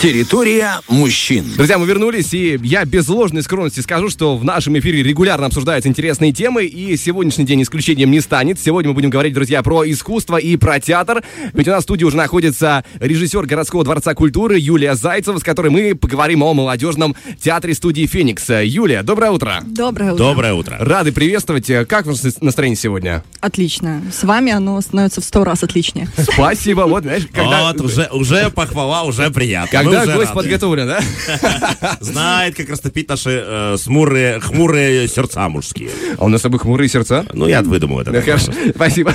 Территория мужчин. Друзья, мы вернулись, и я без ложной скромности скажу, что в нашем эфире регулярно обсуждаются интересные темы, и сегодняшний день исключением не станет. Сегодня мы будем говорить, друзья, про искусство и про театр, ведь у нас в студии уже находится режиссер городского дворца культуры Юлия Зайцева, с которой мы поговорим о молодежном театре студии «Феникс». Юлия, доброе утро. Доброе утро. Доброе утро. Рады приветствовать. Как ваше настроение сегодня? Отлично. С вами оно становится в 100 раз отличнее. Спасибо. Вот, знаешь, когда... Вот, уже похвала, уже приятно. Да, гость подготовлен, да? Знает, как растопить наши хмурые сердца мужские. А у нас с тобой хмурые сердца? Ну, я выдумал это. Хорошо, спасибо.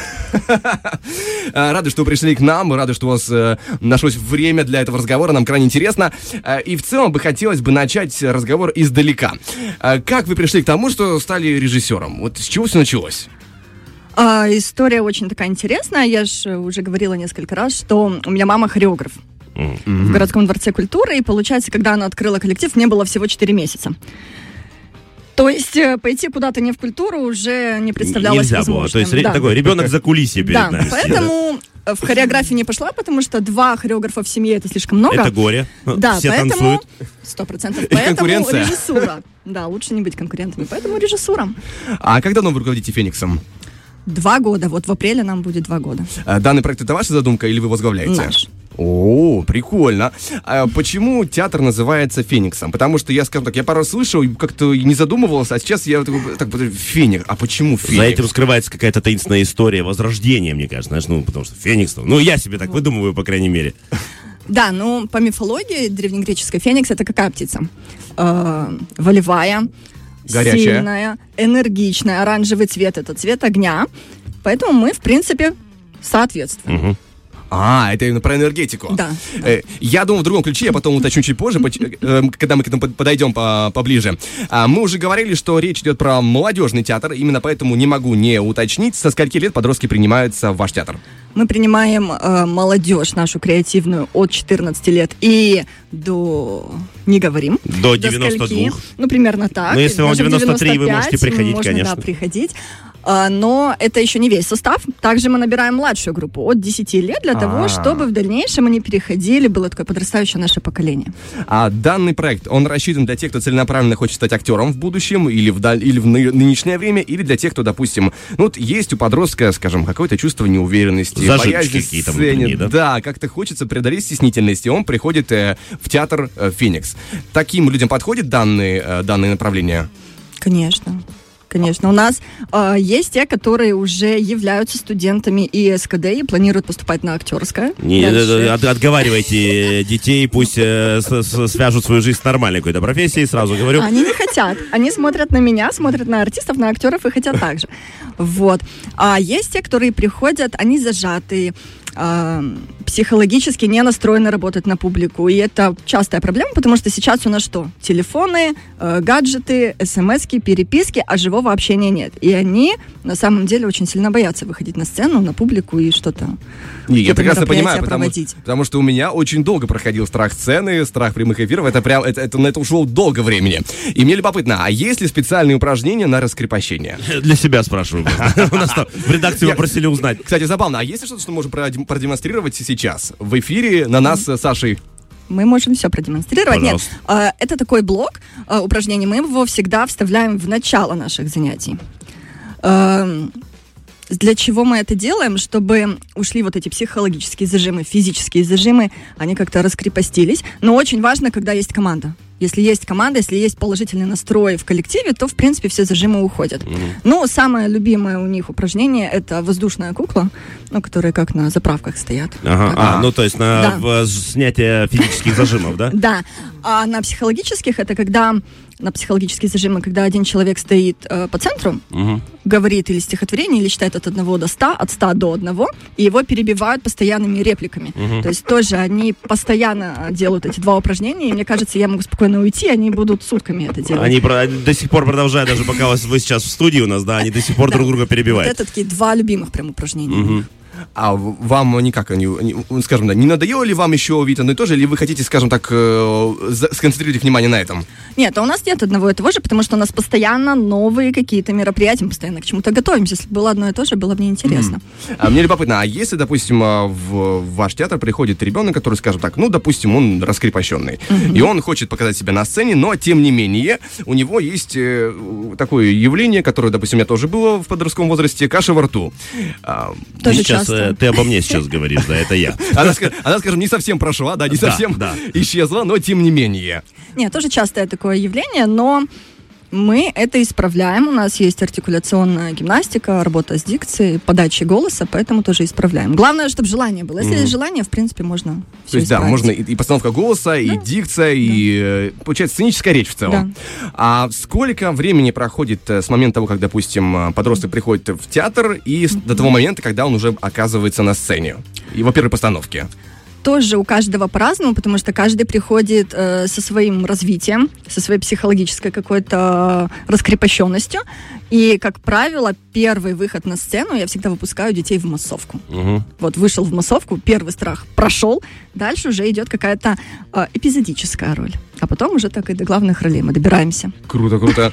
Рады, что вы пришли к нам, рады, что у вас нашлось время для этого разговора, нам крайне интересно. И в целом бы хотелось бы начать разговор издалека. Как вы пришли к тому, что стали режиссером? Вот с чего все началось? История очень такая интересная. Я же уже говорила несколько раз, что у меня мама хореограф. В городском дворце культуры. И получается, когда она открыла коллектив, мне было всего 4 месяца. То есть пойти куда-то не в культуру уже не представлялось нельзя возможным. Было. То есть да. Такой ребенок за кулисами перед нами. Да, поэтому в хореографию не пошла, потому что 2 хореографа в семье — это слишком много. Это горе. Да, все поэтому... 100%. Поэтому режиссура. Да, лучше не быть конкурентами. Поэтому режиссура. А как давно вы руководите «Фениксом»? 2 года. Вот в апреле нам будет 2 года. Данный проект — это ваша задумка или вы возглавляете? Наш. О, прикольно. А почему театр называется «Фениксом»? Потому что я, скажем так, я пару раз слышал, как-то не задумывался, а сейчас я так «Феникс». А почему «Феникс»? За этим скрывается какая-то таинственная история возрождения, мне кажется, знаешь, потому что «Феникс». Ну, я себе так выдумываю, по крайней мере. Да, ну, по мифологии древнегреческой «Феникс» — это какая птица? Волевая, горячая, сильная, энергичная. Оранжевый цвет — это цвет огня. Поэтому мы, в принципе, соответствуем. Угу. А, это именно про энергетику. Да. Я думал в другом ключе, я потом уточню чуть позже, когда мы к этому подойдем поближе. Мы уже говорили, что речь идет про молодежный театр, именно поэтому не могу не уточнить, со скольки лет подростки принимаются в ваш театр? Мы принимаем молодежь нашу креативную от 14 лет и до... не говорим. До 92. Скольки? Ну, примерно так. Ну, если вам 93, вы можете приходить, можно, конечно. Можно, да, приходить. Но это еще не весь состав. Также мы набираем младшую группу от 10 лет для того, чтобы в дальнейшем они переходили. Было такое подрастающее наше поколение. А данный проект, он рассчитан для тех, кто целенаправленно хочет стать актером в будущем или в нынешнее время, или для тех, кто, допустим, ну вот есть у подростка, скажем, какое-то чувство неуверенности, боязнь какие-то внутренние, да? Да, как-то хочется преодолеть стеснительность, и он приходит в театр «Феникс». Таким людям подходит данные направления? Конечно. У нас есть те, которые уже являются студентами ИСКД и планируют поступать на актерское. Не, отговаривайте детей, пусть свяжут свою жизнь с нормальной какой-то профессией, сразу говорю. Они не хотят. Они смотрят на меня, смотрят на артистов, на актеров и хотят так же. Вот. А есть те, которые приходят, они зажатые, психологически не настроены работать на публику. И это частая проблема, потому что сейчас у нас что? Телефоны, гаджеты, смс-ки, переписки, а живого общения нет. И они на самом деле очень сильно боятся выходить на сцену, на публику и что-то. Я прекрасно понимаю, потому что у меня очень долго проходил страх сцены, страх прямых эфиров. Это на это ушло долго времени. И мне любопытно, а есть ли специальные упражнения на раскрепощение? Для себя спрашиваю. У нас в редакции попросили узнать. Кстати, забавно, а есть ли что-то, что мы можем продемонстрировать сейчас в эфире на нас с Сашей? Мы можем все продемонстрировать. Пожалуйста. Нет, это такой блок упражнений. Мы его всегда вставляем в начало наших занятий. Для чего мы это делаем? Чтобы ушли вот эти психологические зажимы, физические зажимы, они как-то раскрепостились. Но очень важно, когда есть команда. Если есть команда, если есть положительный настрой в коллективе, то, в принципе, все зажимы уходят. Ну, самое любимое у них упражнение — это воздушная кукла, ну, которые как на заправках стоят. Ну, то есть на снятие физических зажимов, да? Да. А на психологических — это когда... На психологические зажимы, когда один человек стоит по центру, говорит или стихотворение, или считает от 1 до 100, от 100 до 1, и его перебивают постоянными репликами. То есть тоже они постоянно делают эти два упражнения, и мне кажется, я могу спокойно уйти, они будут сутками это делать. Они до сих пор продолжают, даже пока вы сейчас в студии у нас, да, они до сих пор друг друга перебивают. Вот это такие 2 любимых прям упражнения. А вам никак, скажем, да, не надоело ли вам еще вид одной и той же, или вы хотите, скажем так, сконцентрировать внимание на этом? Нет, а у нас нет одного и того же, потому что у нас постоянно новые какие-то мероприятия, мы постоянно к чему-то готовимся. Если бы было одно и то же, было бы неинтересно. А мне любопытно, а если, допустим, в ваш театр приходит ребенок, который, скажем так, ну, допустим, он раскрепощенный, и он хочет показать себя на сцене, но, тем не менее, у него есть такое явление, которое, допустим, у меня тоже было в подростковом возрасте, каша во рту. Сейчас ты обо мне сейчас говоришь, да, это я. Она, скажем, не совсем прошла, да, не совсем исчезла, но тем не менее. Нет, тоже частое такое явление, но мы это исправляем. У нас есть артикуляционная гимнастика, работа с дикцией, подачей голоса, поэтому тоже исправляем. Главное, чтобы желание было. Если есть желание, в принципе, можно все исправить. То есть, да, можно и постановка голоса, и дикция, и, получается, сценическая речь в целом. Да. А сколько времени проходит с момента того, как, допустим, подросток приходит в театр, и до того момента, когда он уже оказывается на сцене, его первой постановке? Тоже у каждого по-разному, потому что каждый приходит со своим развитием, со своей психологической какой-то раскрепощенностью. И, как правило, первый выход на сцену я всегда выпускаю детей в массовку. Вот вышел в массовку, первый страх прошел, дальше уже идет какая-то эпизодическая роль. А потом уже так и до главных ролей мы добираемся. Круто, круто.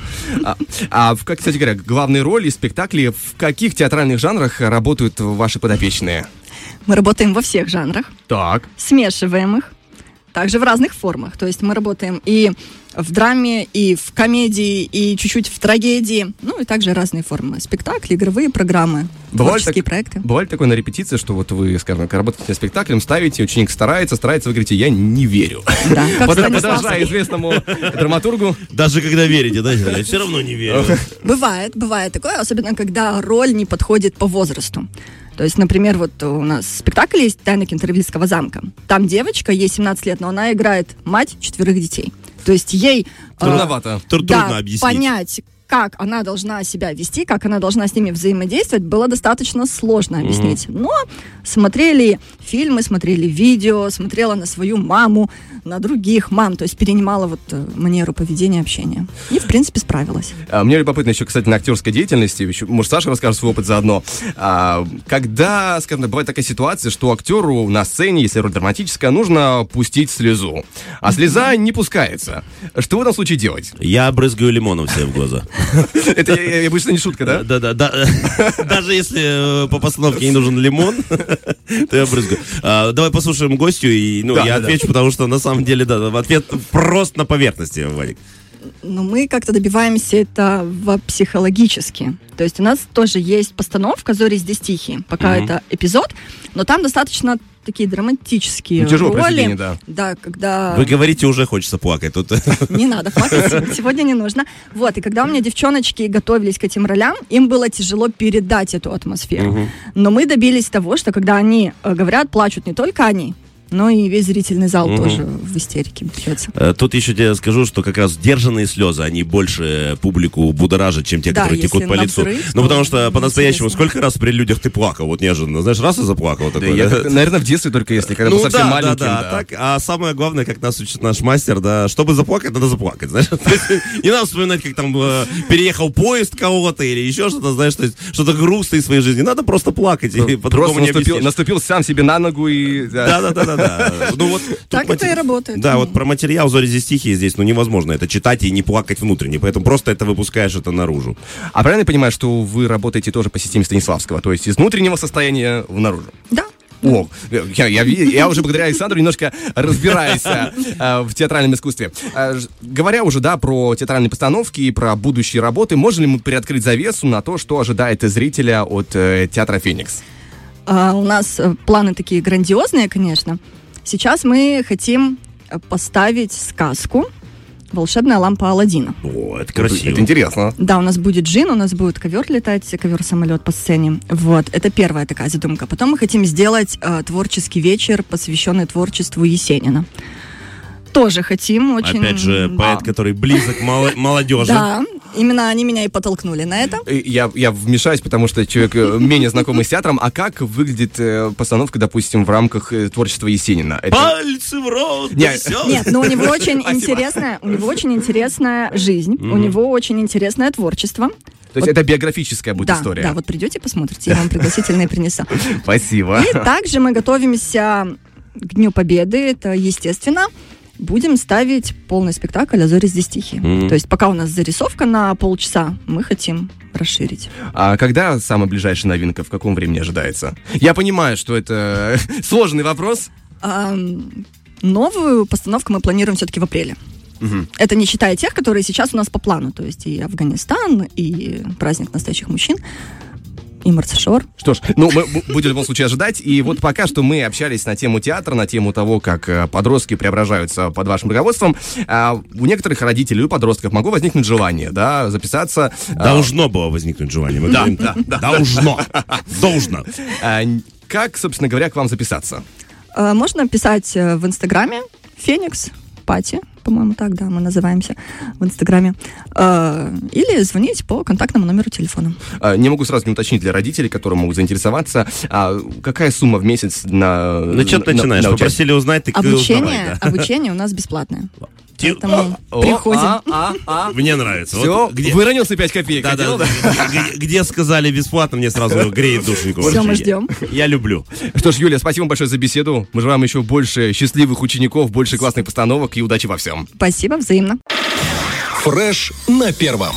А, кстати говоря, главные роли, спектакли, в каких театральных жанрах работают ваши подопечные? Мы работаем во всех жанрах, так. Смешиваем их, также в разных формах. То есть мы работаем и в драме, и в комедии, и чуть-чуть в трагедии. Ну и также разные формы. Спектакли, игровые программы, творческие проекты. Бывает такое на репетиции, что вот вы, скажем, работаете над спектаклем, ставите, ученик старается, вы говорите, я не верю. Да, подражая известному драматургу. Даже когда верите, да, я все равно не верю. Бывает такое, особенно когда роль не подходит по возрасту. То есть, например, вот у нас спектакль есть «Тайна Кинтервильского замка». Там девочка, ей 17 лет, но она играет мать 4 детей. То есть ей трудно объяснить. Понять, как она должна себя вести, как она должна с ними взаимодействовать, было достаточно сложно объяснить. Но смотрели фильмы, смотрели видео, смотрела на свою маму, на других мам, то есть перенимала вот манеру поведения, общения. И, в принципе, справилась. Мне любопытно еще, кстати, на актерской деятельности, еще, может, Саша расскажет свой опыт заодно. Когда, скажем так, бывает такая ситуация, что актеру на сцене, если роль драматическая, нужно пустить слезу, а слеза не пускается. Что в этом случае делать? Я брызгаю лимоном себе в глаза. Это обычно не шутка, да? Да. Даже если по постановке не нужен лимон, то я брызгаю. Давай послушаем гостью, и я отвечу, потому что на самом деле, да, ответ просто на поверхности, Валик. Но мы как-то добиваемся этого психологически. То есть у нас тоже есть постановка «Зори здесь тихие». Пока это эпизод, но там достаточно такие драматические роли. Да, когда... Вы говорите, уже хочется плакать. Тут... Не надо плакать, сегодня не нужно. Вот, и когда у меня девчоночки готовились к этим ролям, им было тяжело передать эту атмосферу. Но мы добились того, что когда они говорят, плачут не только они, но и весь зрительный зал тоже в истерике бьется. Тут еще тебе скажу, что как раз сдержанные слезы, они больше публику будоражат, чем те, которые текут по лицу. Ну, потому что по-настоящему, сколько раз при людях ты плакал, вот неожиданно, знаешь, раз и заплакал. Да, наверное, в детстве только если, когда был совсем маленьким. А самое главное, как нас учит наш мастер, да, чтобы заплакать, надо заплакать, знаешь. Не надо вспоминать, как там переехал поезд кого-то или еще что-то, знаешь, что-то грустное из своей жизни. Надо просто плакать. Просто наступил сам себе на ногу и... Да-да-да. Да. Ну, вот, так это и работает. Да, вот про материал «Зори здесь тихие» здесь, невозможно это читать и не плакать внутренне, поэтому просто это выпускаешь это наружу. А правильно я понимаю, что вы работаете тоже по системе Станиславского, то есть из внутреннего состояния в наружу? Да. О, я уже благодаря Александру немножко разбираюсь в театральном искусстве. Говоря уже, да, про театральные постановки и про будущие работы, можем ли мы приоткрыть завесу на то, что ожидает зрителя от театра «Феникс»? У нас планы такие грандиозные, конечно. Сейчас мы хотим поставить сказку «Волшебная лампа Аладдина». О, это красиво. Это интересно. Да, у нас будет джин, у нас будет ковер летать, ковер-самолет по сцене. Вот, это первая такая задумка. Потом мы хотим сделать творческий вечер, посвященный творчеству Есенина. Тоже хотим очень. Опять же, поэт, который близок к молодежи. Да, именно они меня и подтолкнули на это. Я вмешаюсь, потому что человек менее знакомый с театром. А как выглядит постановка, допустим, в рамках творчества Есенина? Пальцы в рот! Нет, но у него очень интересная жизнь, у него очень интересное творчество. То есть это биографическая будет история. Да, вот придете, посмотрите, я вам пригласительные принесла. Спасибо. И также мы готовимся к Дню Победы, это естественно. Будем ставить полный спектакль «Зори здесь тихие». Mm-hmm. То есть пока у нас зарисовка на полчаса, мы хотим расширить. А когда самая ближайшая новинка, в каком времени ожидается? Я понимаю, что это сложный вопрос. Новую постановку мы планируем все-таки в апреле. Mm-hmm. Это не считая тех, которые сейчас у нас по плану. То есть и Афганистан, и праздник настоящих мужчин. И Марсишор. Что ж, ну, мы будем в любом случае ожидать. И вот пока что мы общались на тему театра, на тему того, как подростки преображаются под вашим руководством. У некоторых родителей, у подростков могло возникнуть желание, да, записаться. Должно было возникнуть желание. Должно. Как, собственно говоря, к вам записаться? Можно писать в Инстаграме «Феникс Пати». По-моему, так, да, мы называемся в Инстаграме. Или звонить по контактному номеру телефона. Не могу сразу не уточнить для родителей, которые могут заинтересоваться. Какая сумма в месяц на... Ну, что ты начинаешь? Попросили узнать, ты узнавай. Обучение у нас бесплатное. Поэтому приходим. Мне нравится. Все, выронил с 5 копеек. Где сказали бесплатно, мне сразу греет душеньку. Все, мы ждем. Я люблю. Что ж, Юлия, спасибо большое за беседу. Мы желаем еще больше счастливых учеников, больше классных постановок и удачи во всем. Спасибо, взаимно. Фреш на первом.